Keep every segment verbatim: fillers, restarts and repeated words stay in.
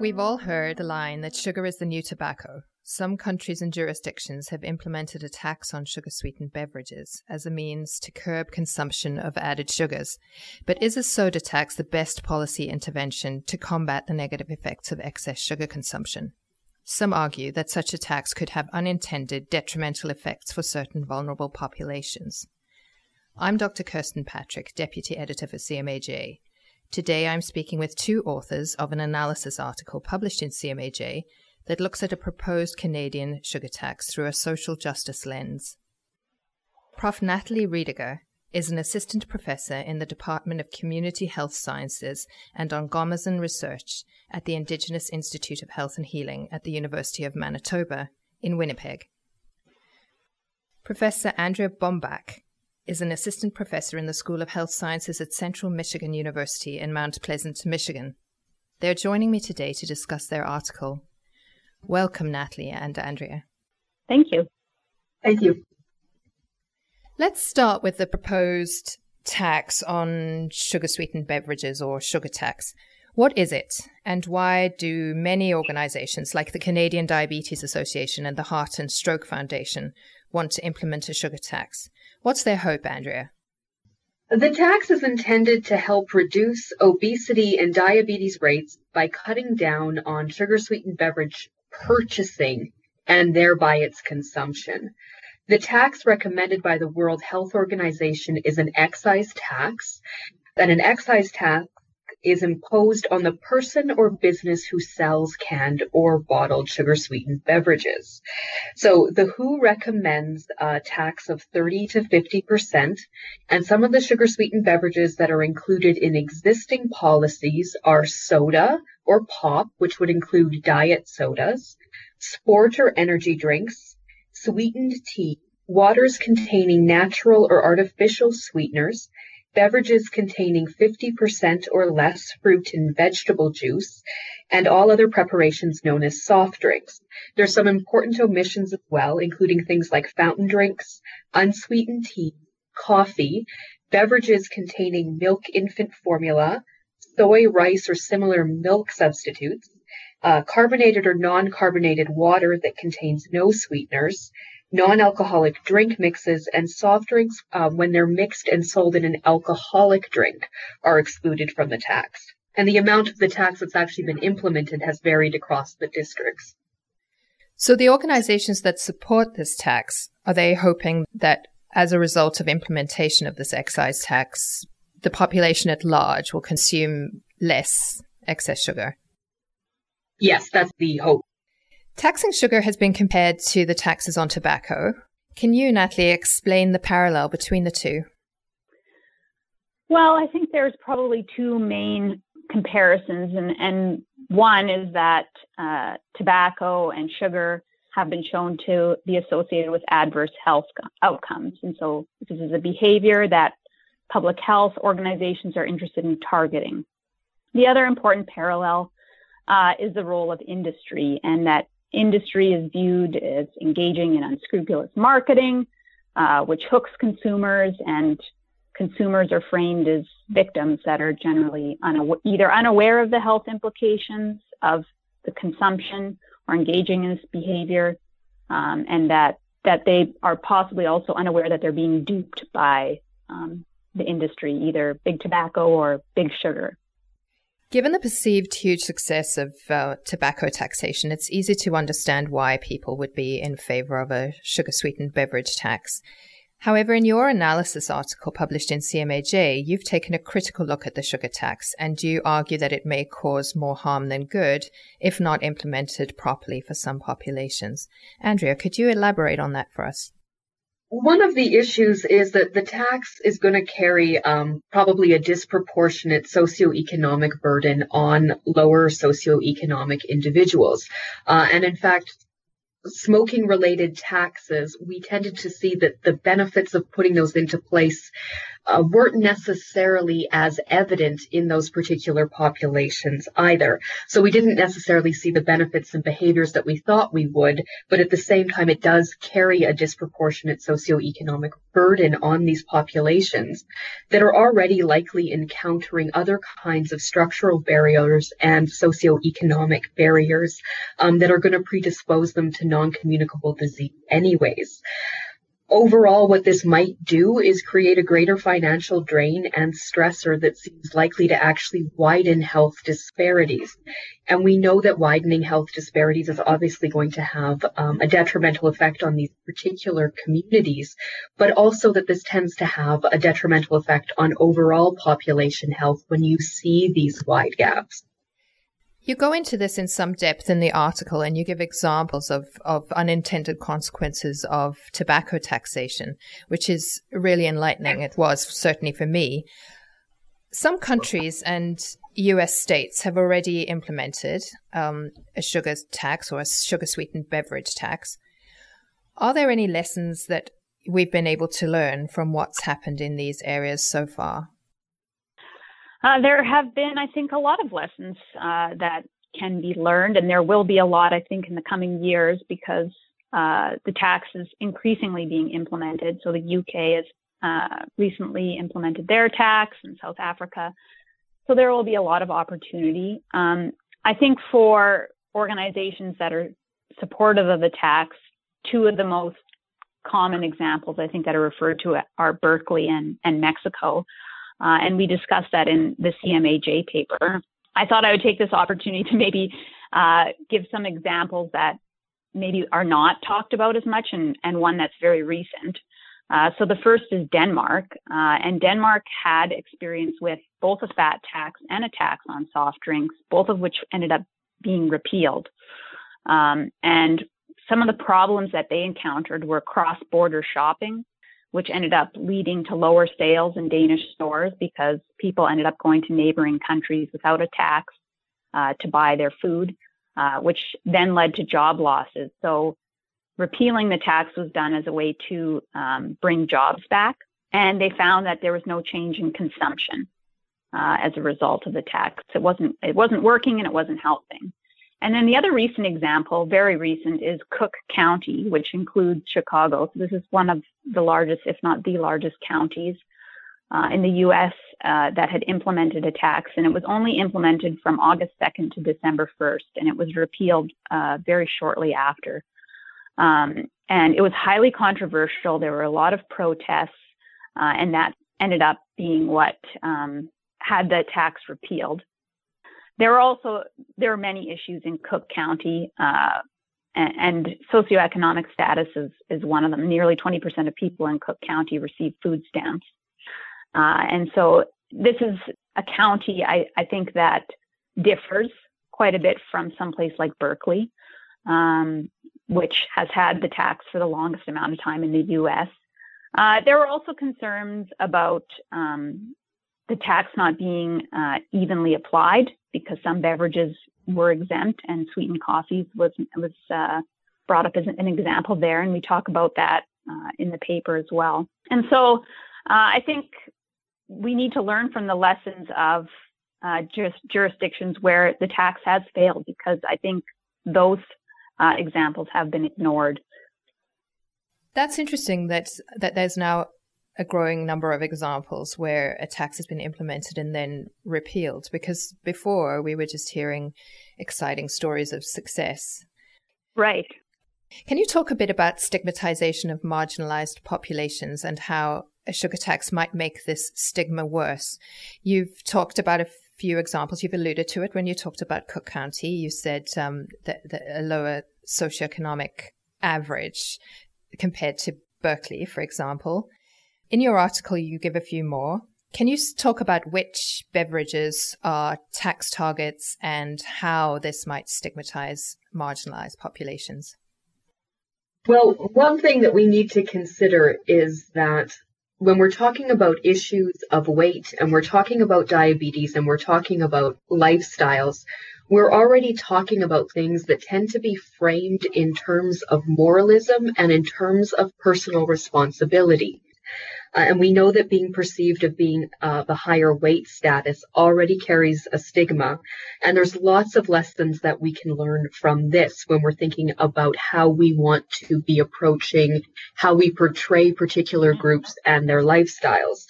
We've all heard the line that sugar is the new tobacco. Some countries and jurisdictions have implemented a tax on sugar-sweetened beverages as a means to curb consumption of added sugars. But is a soda tax the best policy intervention to combat the negative effects of excess sugar consumption? Some argue that such a tax could have unintended detrimental effects for certain vulnerable populations. I'm Doctor Kirsten Patrick, Deputy Editor for C M A J. Today I'm speaking with two authors of an analysis article published in C M A J that looks at a proposed Canadian sugar tax through a social justice lens. Professor Natalie Riediger is an assistant professor in the Department of Community Health Sciences and Ongomiizwin Research at the Indigenous Institute of Health and Healing at the University of Manitoba in Winnipeg. Professor Andrea Bombak is an assistant professor in the School of Health Sciences at Central Michigan University in Mount Pleasant, Michigan. They're joining me today to discuss their article. Welcome, Natalie and Andrea. Thank you. Thank you. Let's start with the proposed tax on sugar-sweetened beverages, or sugar tax. What is it, and why do many organizations like the Canadian Diabetes Association and the Heart and Stroke Foundation want to implement a sugar tax? What's their hope, Andrea? The tax is intended to help reduce obesity and diabetes rates by cutting down on sugar-sweetened beverage purchasing and thereby its consumption. The tax recommended by the World Health Organization is an excise tax, and an excise tax is imposed on the person or business who sells canned or bottled sugar-sweetened beverages. So the W H O recommends a tax of thirty to fifty percent, and some of the sugar-sweetened beverages that are included in existing policies are soda or pop, which would include diet sodas, sport or energy drinks, sweetened tea, waters containing natural or artificial sweeteners, beverages containing fifty percent or less fruit and vegetable juice, and all other preparations known as soft drinks. There's some important omissions as well, including things like fountain drinks, unsweetened tea, coffee, beverages containing milk infant formula, soy, rice, or similar milk substitutes, uh, carbonated or non-carbonated water that contains no sweeteners, non-alcoholic drink mixes, and soft drinks, um, when they're mixed and sold in an alcoholic drink, are excluded from the tax. And the amount of the tax that's actually been implemented has varied across the districts. So the organizations that support this tax, are they hoping that as a result of implementation of this excise tax, the population at large will consume less excess sugar? Yes, that's the hope. Taxing sugar has been compared to the taxes on tobacco. Can you, Natalie, explain the parallel between the two? Well, I think there's probably two main comparisons. And, and one is that uh, tobacco and sugar have been shown to be associated with adverse health outcomes. And so this is a behavior that public health organizations are interested in targeting. The other important parallel uh, is the role of industry, and that industry is viewed as engaging in unscrupulous marketing, uh, which hooks consumers, and consumers are framed as victims that are generally unaw- either unaware of the health implications of the consumption or engaging in this behavior, um, and that, that they are possibly also unaware that they're being duped by um, the industry, either big tobacco or big sugar. Given the perceived huge success of uh, tobacco taxation, it's easy to understand why people would be in favor of a sugar-sweetened beverage tax. However, in your analysis article published in C M A J, you've taken a critical look at the sugar tax, and you argue that it may cause more harm than good if not implemented properly for some populations. Andrea, could you elaborate on that for us? One of the issues is that the tax is going to carry um, probably a disproportionate socioeconomic burden on lower socioeconomic individuals. Uh, and in fact, smoking-related taxes, we tended to see that the benefits of putting those into place uh, weren't necessarily as evident in those particular populations either. So we didn't necessarily see the benefits and behaviors that we thought we would, but at the same time, it does carry a disproportionate socioeconomic burden on these populations that are already likely encountering other kinds of structural barriers and socioeconomic barriers um, that are going to predispose them to non-communicable disease anyways. Overall, what this might do is create a greater financial drain and stressor that seems likely to actually widen health disparities. And we know that widening health disparities is obviously going to have um, a detrimental effect on these particular communities, but also that this tends to have a detrimental effect on overall population health when you see these wide gaps. You go into this in some depth in the article, and you give examples of, of unintended consequences of tobacco taxation, which is really enlightening. It was certainly for me. Some countries and U S states have already implemented um, a sugar tax or a sugar-sweetened beverage tax. Are there any lessons that we've been able to learn from what's happened in these areas so far? Uh, there have been, I think, a lot of lessons uh, that can be learned, and there will be a lot, I think, in the coming years because uh, the tax is increasingly being implemented. So the U K has uh, recently implemented their tax in South Africa. So there will be a lot of opportunity. Um, I think for organizations that are supportive of the tax, two of the most common examples I think that are referred to are Berkeley and, and Mexico. Uh, and we discussed that in the C M A J paper. I thought I would take this opportunity to maybe uh, give some examples that maybe are not talked about as much, and, and one that's very recent. Uh, so the first is Denmark, uh, and Denmark had experience with both a fat tax and a tax on soft drinks, both of which ended up being repealed. Um, and some of the problems that they encountered were cross-border shopping, which ended up leading to lower sales in Danish stores because people ended up going to neighboring countries without a tax uh, to buy their food, uh, which then led to job losses. So repealing the tax was done as a way to um, bring jobs back, and they found that there was no change in consumption uh, as a result of the tax. It wasn't, it wasn't working and it wasn't helping. And then the other recent example, very recent, is Cook County, which includes Chicago. So this is one of the largest, if not the largest, counties uh, in the U S uh, that had implemented a tax. And it was only implemented from August second to December first, and it was repealed uh, very shortly after. Um, and it was highly controversial. There were a lot of protests, uh, and that ended up being what um, had the tax repealed. There are also, there are many issues in Cook County, uh, and, and socioeconomic status is, is one of them. Nearly twenty percent of people in Cook County receive food stamps. Uh, and so this is a county, I, I think, that differs quite a bit from someplace like Berkeley, um, which has had the tax for the longest amount of time in the U S. Uh, there were also concerns about um, the tax not being uh, evenly applied, because some beverages were exempt, and sweetened coffees was was uh, brought up as an example there, and we talk about that uh, in the paper as well. And so uh, I think we need to learn from the lessons of uh, just jurisdictions where the tax has failed, because I think those uh, examples have been ignored. That's interesting that that there's now a growing number of examples where a tax has been implemented and then repealed, because before we were just hearing exciting stories of success. Right. Can you talk a bit about stigmatization of marginalized populations and how a sugar tax might make this stigma worse? You've talked about a few examples. You've alluded to it when you talked about Cook County. You said um, that, that a lower socioeconomic average compared to Berkeley, for example. In your article, you give a few more. Can you talk about which beverages are tax targets and how this might stigmatize marginalized populations? Well, one thing that we need to consider is that when we're talking about issues of weight, and we're talking about diabetes, and we're talking about lifestyles, we're already talking about things that tend to be framed in terms of moralism and in terms of personal responsibility. Uh, and we know that being perceived of being uh, the higher weight status already carries a stigma. And there's lots of lessons that we can learn from this when we're thinking about how we want to be approaching, how we portray particular groups and their lifestyles.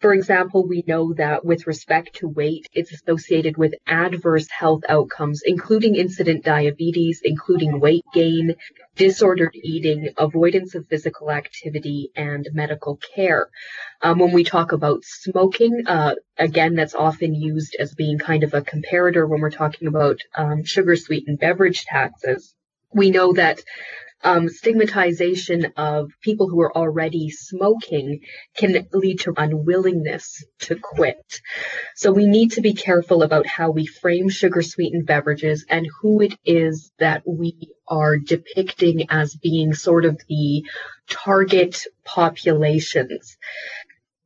For example, we know that with respect to weight, it's associated with adverse health outcomes, including incident diabetes, including weight gain, disordered eating, avoidance of physical activity, and medical care. Um, when we talk about smoking, uh, again, that's often used as being kind of a comparator when we're talking about um, sugar-sweetened beverage taxes. We know that Um, stigmatization of people who are already smoking can lead to unwillingness to quit. So we need to be careful about how we frame sugar-sweetened beverages and who it is that we are depicting as being sort of the target populations.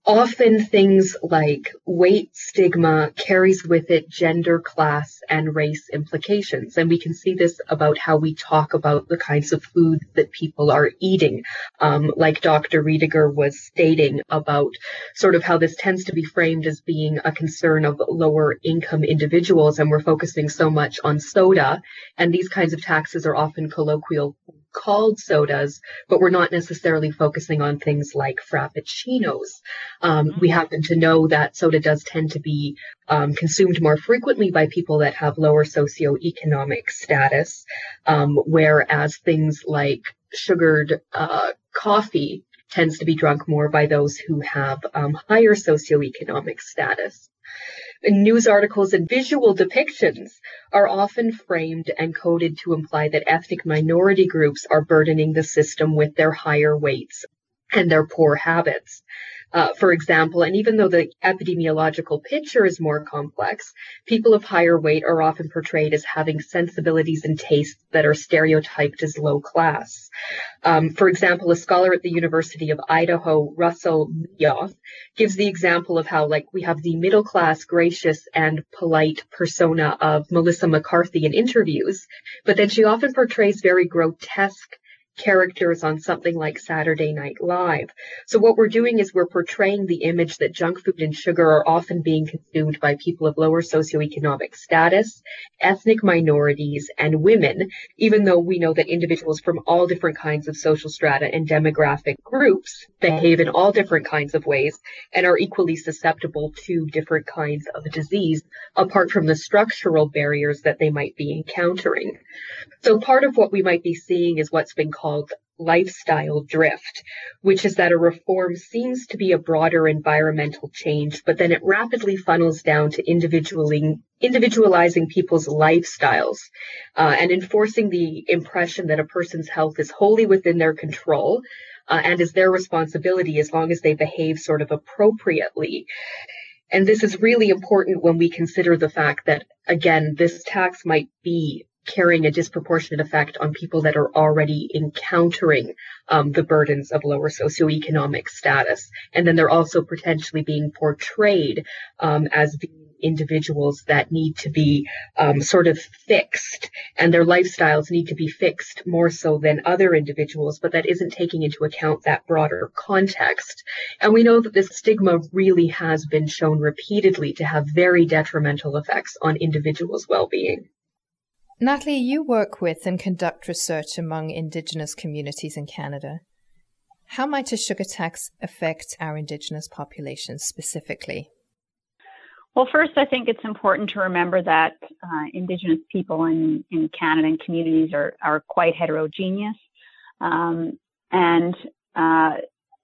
Often things like weight stigma carries with it gender, class, and race implications. And we can see this about how we talk about the kinds of food that people are eating, um, like Doctor Riediger was stating about sort of how this tends to be framed as being a concern of lower income individuals. And we're focusing so much on soda. And these kinds of taxes are often colloquial called sodas, but we're not necessarily focusing on things like frappuccinos. Um, we happen to know that soda does tend to be um, consumed more frequently by people that have lower socioeconomic status, um, whereas things like sugared uh, coffee tends to be drunk more by those who have um, higher socioeconomic status. News articles and visual depictions are often framed and coded to imply that ethnic minority groups are burdening the system with their higher weights and their poor habits. Uh, for example, and even though the epidemiological picture is more complex, people of higher weight are often portrayed as having sensibilities and tastes that are stereotyped as low class. Um, for example, a scholar at the University of Idaho, Russell Yoth, gives the example of how, like, we have the middle class, gracious, and polite persona of Melissa McCarthy in interviews, but then she often portrays very grotesque characters on something like Saturday Night Live. So what we're doing is we're portraying the image that junk food and sugar are often being consumed by people of lower socioeconomic status, ethnic minorities, and women, even though we know that individuals from all different kinds of social strata and demographic groups behave in all different kinds of ways and are equally susceptible to different kinds of disease, apart from the structural barriers that they might be encountering. So part of what we might be seeing is what's been called called lifestyle drift, which is that a reform seems to be a broader environmental change, but then it rapidly funnels down to individually individualizing people's lifestyles uh, and enforcing the impression that a person's health is wholly within their control uh, and is their responsibility as long as they behave sort of appropriately. And this is really important when we consider the fact that, again, this tax might be carrying a disproportionate effect on people that are already encountering um, the burdens of lower socioeconomic status. And then they're also potentially being portrayed um, as the individuals that need to be um, sort of fixed, and their lifestyles need to be fixed more so than other individuals, but that isn't taking into account that broader context. And we know that this stigma really has been shown repeatedly to have very detrimental effects on individuals' well-being. Natalie, you work with and conduct research among Indigenous communities in Canada. How might a sugar tax affect our Indigenous populations specifically? Well, first, I think it's important to remember that uh, Indigenous people in, in Canada and communities are, are quite heterogeneous. Um, and uh,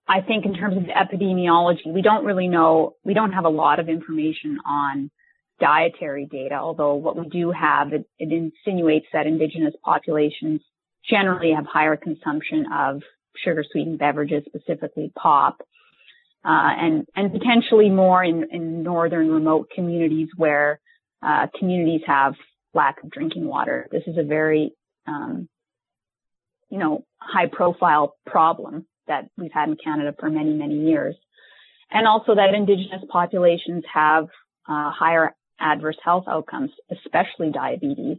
I think in terms of epidemiology, we don't really know, we don't have a lot of information on dietary data, although what we do have, it, it insinuates that Indigenous populations generally have higher consumption of sugar-sweetened beverages, specifically pop, uh, and, and potentially more in, in northern remote communities where uh, communities have lack of drinking water. This is a very, um, you know, high-profile problem that we've had in Canada for many, many years. And also that Indigenous populations have uh, higher adverse health outcomes, especially diabetes.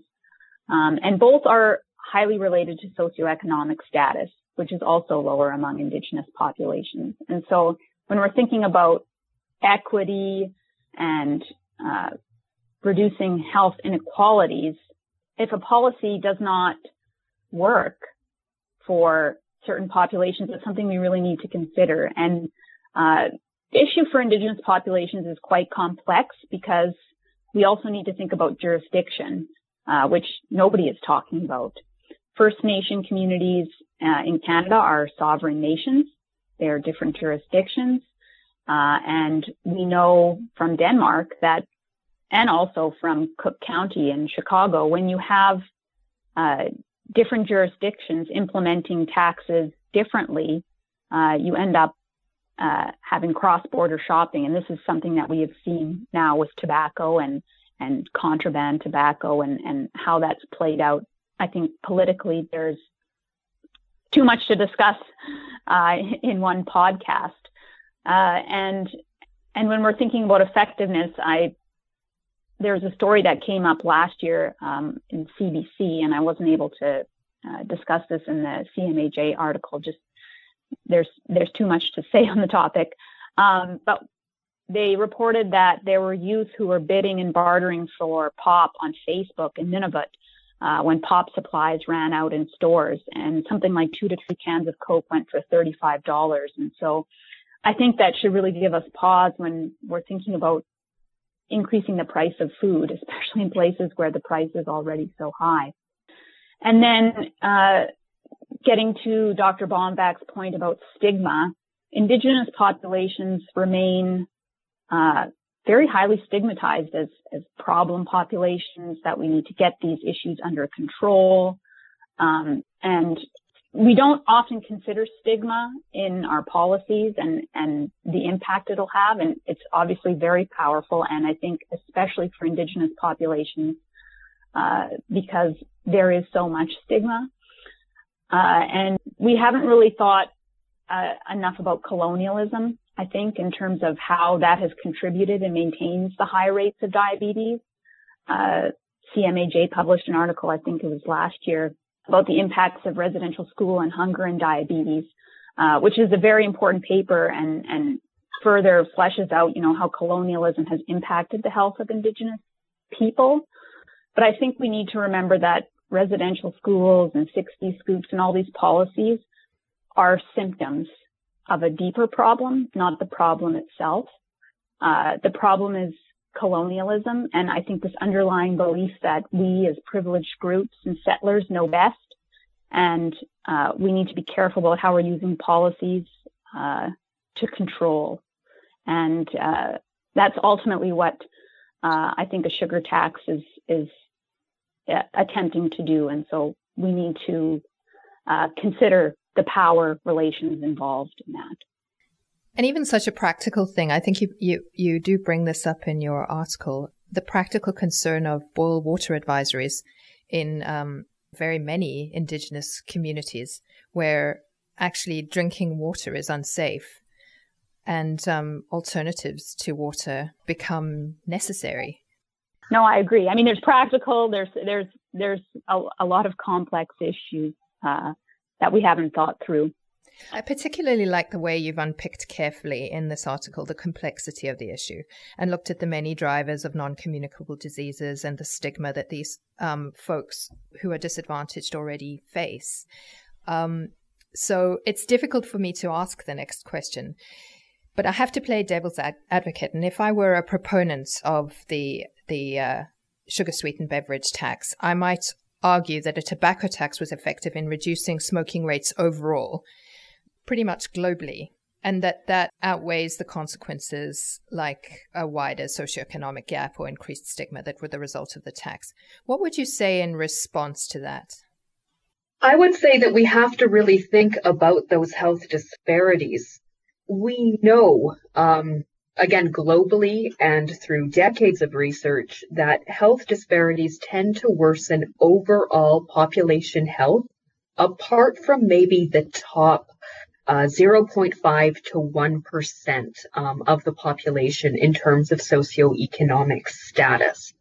Um, and both are highly related to socioeconomic status. which is also lower among Indigenous populations. And so when we're thinking about equity and uh, reducing health inequalities, if a policy does not work for certain populations, it's something we really need to consider. And uh, the issue for Indigenous populations is quite complex because we also need to think about jurisdiction, uh, which nobody is talking about. First Nation communities uh, in Canada are sovereign nations. They are different jurisdictions. Uh, and we know from Denmark that, and also from Cook County and Chicago, when you have uh, different jurisdictions implementing taxes differently, uh, you end up uh, having cross-border shopping. And this is something that we have seen now with tobacco and, and contraband tobacco and, and how that's played out. I think politically there's too much to discuss uh, in one podcast. Uh, and and when we're thinking about effectiveness, I there's a story that came up last year um, in C B C, and I wasn't able to uh, discuss this in the C M A J article. Just there's there's too much to say on the topic. Um, but they reported that there were youth who were bidding and bartering for pop on Facebook in Nineveh. Uh, when pop supplies ran out in stores, and something like two to three cans of Coke went for thirty-five dollars. And so I think that should really give us pause when we're thinking about increasing the price of food, especially in places where the price is already so high. And then uh, getting to Doctor Bombak's point about stigma, Indigenous populations remain uh very highly stigmatized as, as problem populations, that we need to get these issues under control. Um, and we don't often consider stigma in our policies and, and the impact it'll have. And it's obviously very powerful. And I think especially for Indigenous populations, uh, because there is so much stigma. Uh, and we haven't really thought uh, enough about colonialism, I think, in terms of how that has contributed and maintains the high rates of diabetes. Uh, C M A J published an article, I think it was last year, about the impacts of residential school and hunger and diabetes, uh, which is a very important paper and, and further fleshes out, you know, how colonialism has impacted the health of Indigenous people. But I think we need to remember that residential schools and sixty scoops and all these policies are symptoms of a deeper problem, not the problem itself. Uh, the problem is colonialism, and I think this underlying belief that we as privileged groups and settlers know best, and uh, we need to be careful about how we're using policies uh, to control. And uh, that's ultimately what uh, I think a sugar tax is, is uh, attempting to do, and so we need to uh, consider the power relations involved in that. And even such a practical thing, I think you, you, you do bring this up in your article, the practical concern of boil water advisories in um, very many Indigenous communities where actually drinking water is unsafe and um, alternatives to water become necessary. No, I agree. I mean, there's practical, there's, there's, there's a, a lot of complex issues uh, that we haven't thought through. I particularly like the way you've unpicked carefully in this article the complexity of the issue and looked at the many drivers of non-communicable diseases and the stigma that these um, folks who are disadvantaged already face. Um, so it's difficult for me to ask the next question, but I have to play devil's ad- advocate. And if I were a proponent of the, the uh, sugar-sweetened beverage tax, I might argue that a tobacco tax was effective in reducing smoking rates overall, pretty much globally, and that that outweighs the consequences like a wider socioeconomic gap or increased stigma that were the result of the tax. What would you say in response to that? I would say that we have to really think about those health disparities. We know, um, again, globally and through decades of research, that health disparities tend to worsen overall population health, apart from maybe the top uh, zero point five to one percent um, of the population in terms of socioeconomic status.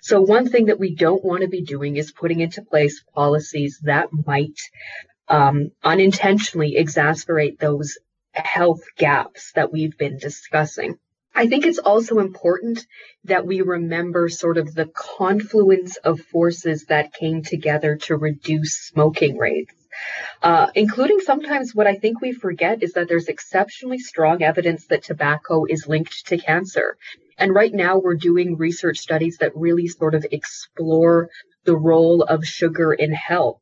So one thing that we don't want to be doing is putting into place policies that might um, unintentionally exacerbate those health gaps that we've been discussing. I think it's also important that we remember sort of the confluence of forces that came together to reduce smoking rates, uh, including sometimes what I think we forget is that there's exceptionally strong evidence that tobacco is linked to cancer. And right now we're doing research studies that really sort of explore the role of sugar in health.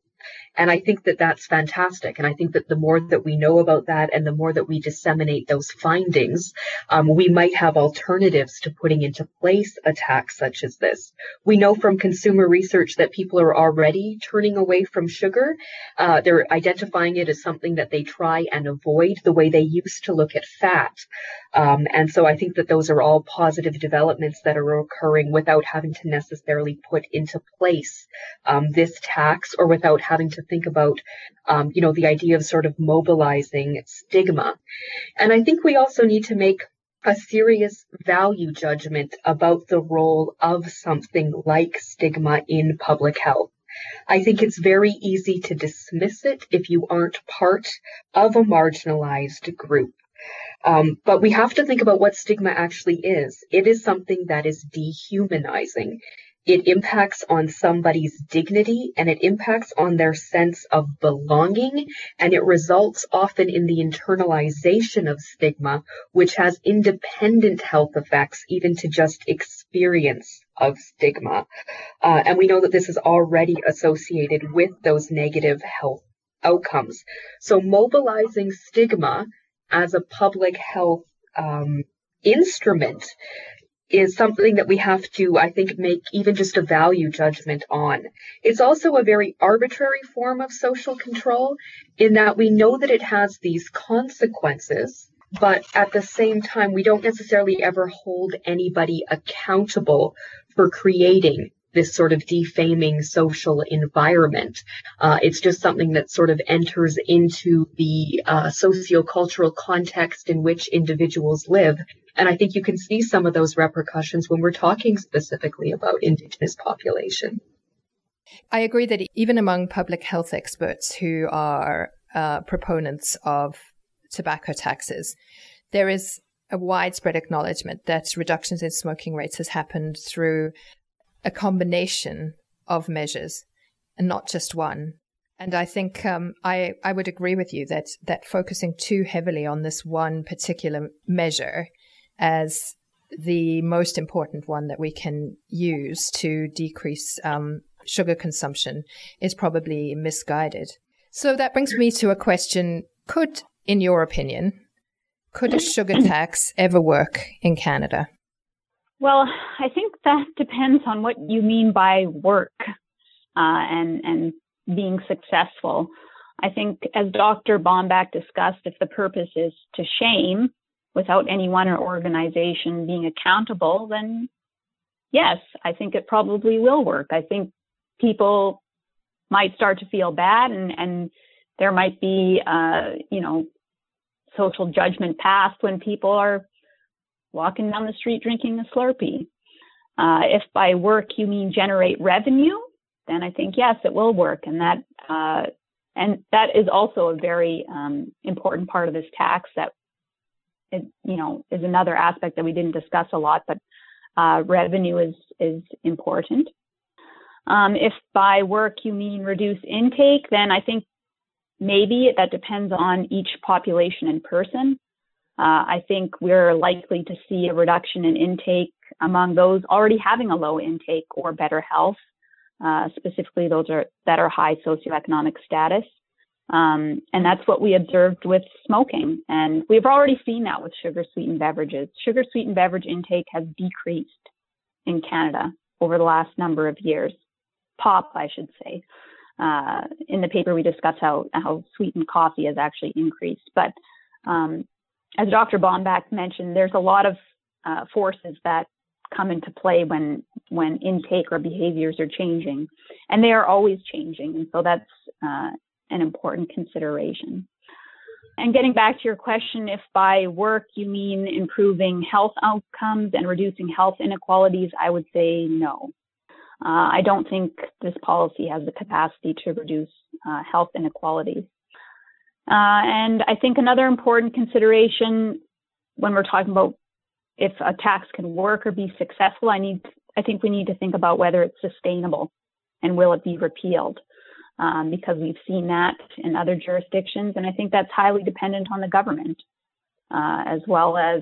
And I think that that's fantastic. And I think that the more that we know about that and the more that we disseminate those findings, um, we might have alternatives to putting into place a tax such as this. We know from consumer research that people are already turning away from sugar. Uh, they're identifying it as something that they try and avoid the way they used to look at fat. Um, and so I think that those are all positive developments that are occurring without having to necessarily put into place um, this tax, or without having to think about, um, you know, the idea of sort of mobilizing stigma. And I think we also need to make a serious value judgment about the role of something like stigma in public health. I think it's very easy to dismiss it if you aren't part of a marginalized group. Um, but we have to think about what stigma actually is. It is something that is dehumanizing. It impacts on somebody's dignity, and it impacts on their sense of belonging, and it results often in the internalization of stigma, which has independent health effects even to just experience of stigma. Uh, and we know that this is already associated with those negative health outcomes. So mobilizing stigma as a public health um, instrument is something that we have to, I think, make even just a value judgment on. It's also a very arbitrary form of social control in that we know that it has these consequences, but at the same time, we don't necessarily ever hold anybody accountable for creating this sort of defaming social environment. Uh, it's just something that sort of enters into the uh, sociocultural context in which individuals live. And I think you can see some of those repercussions when we're talking specifically about Indigenous population. I agree that even among public health experts who are uh, proponents of tobacco taxes, there is a widespread acknowledgement that reductions in smoking rates has happened through a combination of measures and not just one. And I think um, I, I would agree with you that that focusing too heavily on this one particular measure as the most important one that we can use to decrease um, sugar consumption is probably misguided. So that brings me to a question. Could, in your opinion, could a sugar tax ever work in Canada? Well, I think that depends on what you mean by work uh, and, and being successful. I think, as Doctor Bombak discussed, if the purpose is to shame without anyone or organization being accountable, then yes, I think it probably will work. I think people might start to feel bad, and, and there might be, uh, you know, social judgment passed when people are walking down the street drinking a Slurpee. Uh, if by work you mean generate revenue, then I think, yes, it will work. And that uh, and that is also a very um, important part of this tax that, it, you know, is another aspect that we didn't discuss a lot, but uh, revenue is, is important. Um, if by work you mean reduce intake, then I think maybe that depends on each population and person. Uh, I think we're likely to see a reduction in intake among those already having a low intake or better health, uh, specifically those are, that are high socioeconomic status. Um, and that's what we observed with smoking. And we've already seen that with sugar-sweetened beverages. Sugar-sweetened beverage intake has decreased in Canada over the last number of years. Pop, I should say. Uh, in the paper, we discuss how, how sweetened coffee has actually increased. But um, as Doctor Bombak mentioned, there's a lot of uh, forces that come into play when when intake or behaviors are changing, and they are always changing, and so that's uh, an important consideration. And getting back to your question, if by work you mean improving health outcomes and reducing health inequalities, I would say no. Uh, I don't think this policy has the capacity to reduce uh, health inequalities. Uh, and I think another important consideration when we're talking about if a tax can work or be successful, I need, I think we need to think about whether it's sustainable and will it be repealed, um, because we've seen that in other jurisdictions. And I think that's highly dependent on the government, uh, as well as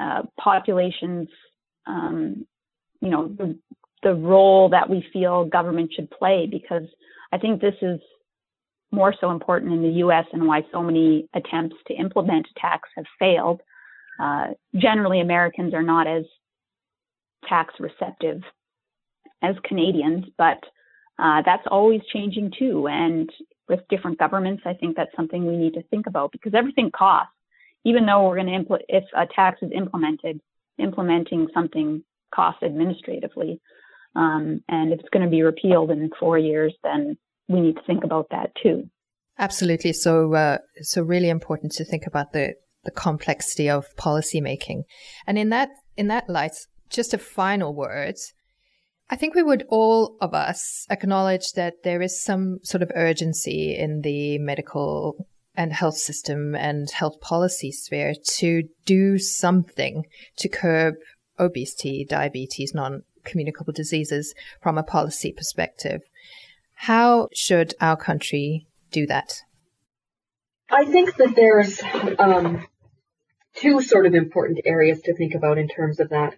uh, populations, um, you know, the, the role that we feel government should play, because I think this is more so important in the U S and why so many attempts to implement tax have failed. Uh, generally, Americans are not as tax receptive as Canadians, but uh, that's always changing too. And with different governments, I think that's something we need to think about, because everything costs. Even though we're going to impl- if a tax is implemented, implementing something costs administratively. Um, and if it's going to be repealed in four years, then we need to think about that too. Absolutely. So, uh, so really important to think about the the complexity of policymaking. And in that in that light, just a final word. I think we would all of us acknowledge that there is some sort of urgency in the medical and health system and health policy sphere to do something to curb obesity, diabetes, non-communicable diseases from a policy perspective. How should our country do that? I think that there's um, two sort of important areas to think about in terms of that.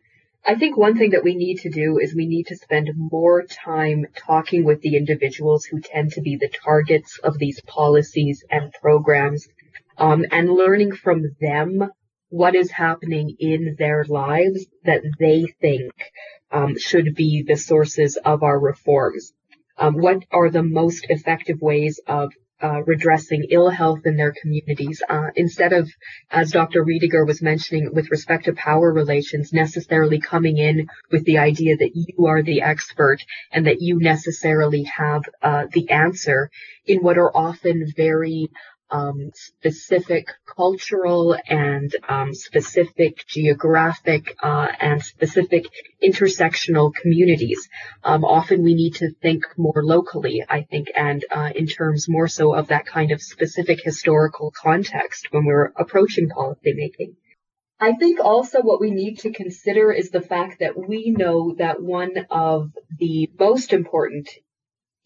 I think one thing that we need to do is we need to spend more time talking with the individuals who tend to be the targets of these policies and programs, um, and learning from them what is happening in their lives that they think um, should be the sources of our reforms. Um, what are the most effective ways of Uh, redressing ill health in their communities, uh, instead of, as Doctor Riediger was mentioning, with respect to power relations, necessarily coming in with the idea that you are the expert and that you necessarily have uh, the answer in what are often very um, specific cultural and um, specific geographic uh, and specific intersectional communities. Um, often we need to think more locally, I think, and uh, in terms more so of that kind of specific historical context when we're approaching policymaking. I think also what we need to consider is the fact that we know that one of the most important,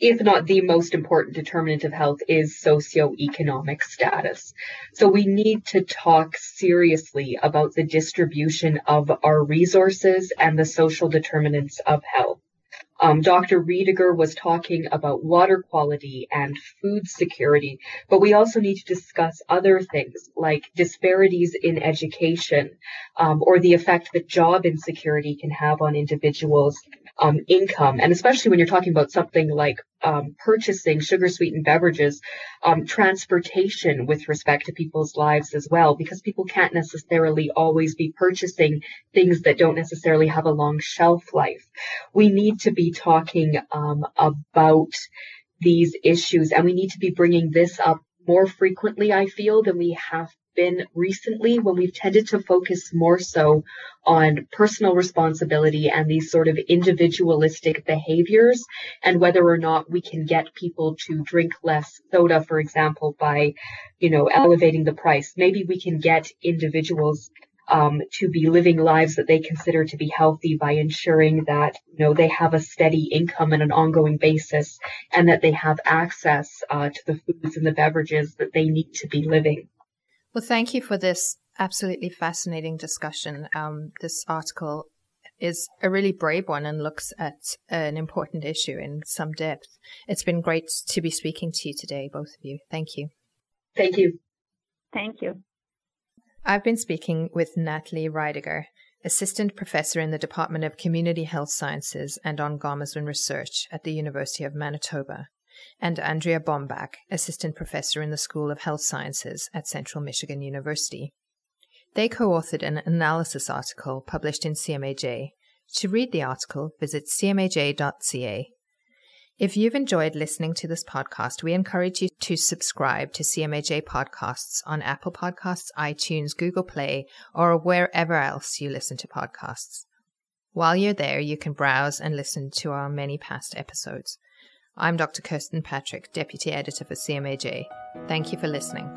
if not the most important, determinant of health is socioeconomic status. So we need to talk seriously about the distribution of our resources and the social determinants of health. Um, Doctor Riediger was talking about water quality and food security, but we also need to discuss other things like disparities in education, um, or the effect that job insecurity can have on individuals' Um, income, and especially when you're talking about something like um, purchasing sugar-sweetened beverages, um, transportation with respect to people's lives as well, because people can't necessarily always be purchasing things that don't necessarily have a long shelf life. We need to be talking um, about these issues, and we need to be bringing this up more frequently, I feel, than we have been recently, when we've tended to focus more so on personal responsibility and these sort of individualistic behaviors, and whether or not we can get people to drink less soda, for example, by, you know, elevating the price. Maybe we can get individuals um, to be living lives that they consider to be healthy by ensuring that, you know, they have a steady income on an ongoing basis and that they have access uh, to the foods and the beverages that they need to be living. Well, thank you for this absolutely fascinating discussion. Um, this article is a really brave one and looks at an important issue in some depth. It's been great to be speaking to you today, both of you. Thank you. Thank you. Thank you. I've been speaking with Natalie Riediger, Assistant Professor in the Department of Community Health Sciences and Ongomiizwin Research at the University of Manitoba, and Andrea Bombak, Assistant Professor in the School of Health Sciences at Central Michigan University. They co-authored an analysis article published in C M A J. To read the article, visit c m a j dot c a. If you've enjoyed listening to this podcast, we encourage you to subscribe to C M A J podcasts on Apple Podcasts, iTunes, Google Play, or wherever else you listen to podcasts. While you're there, you can browse and listen to our many past episodes. I'm Doctor Kirsten Patrick, Deputy Editor for C M A J. Thank you for listening.